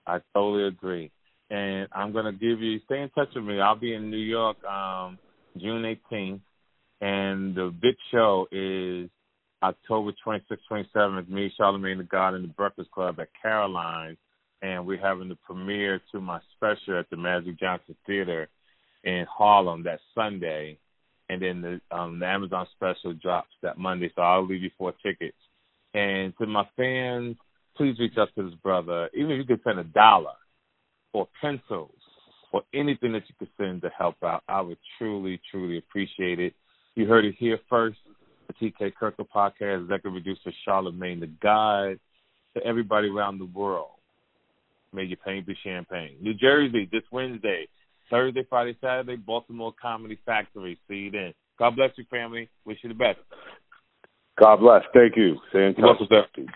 I totally agree. And I'm going to give you, stay in touch with me. I'll be in New York um, June eighteenth. And the big show is October twenty-sixth, twenty-seventh. Me, Charlamagne Tha God, and the Breakfast Club at Caroline's. And we're having the premiere to my special at the Magic Johnson Theater in Harlem that Sunday. And then the, um, the Amazon special drops that Monday. So I'll leave you four tickets. And to my fans, please reach out to this brother. Even if you could send a dollar or pencils or anything that you could send to help out, I would truly, truly appreciate it. You heard it here first. The T K Kirkland Podcast, executive producer Charlamagne Tha God. To everybody around the world, may your pain be champagne. New Jersey, this Wednesday, Thursday, Friday, Saturday, Baltimore Comedy Factory. See you then. God bless you, family. Wish you the best. God bless. Thank you. Stay in touch.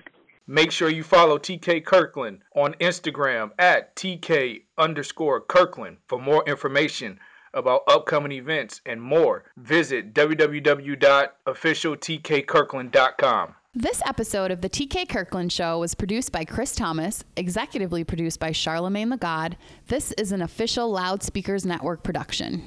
Make sure you follow T K Kirkland on Instagram at T K underscore Kirkland. For more information about upcoming events and more, visit w w w dot official t k kirkland dot com. This episode of The T K Kirkland Show was produced by Chris Thomas, executively produced by Charlamagne Tha God. This is an official Loudspeakers Network production.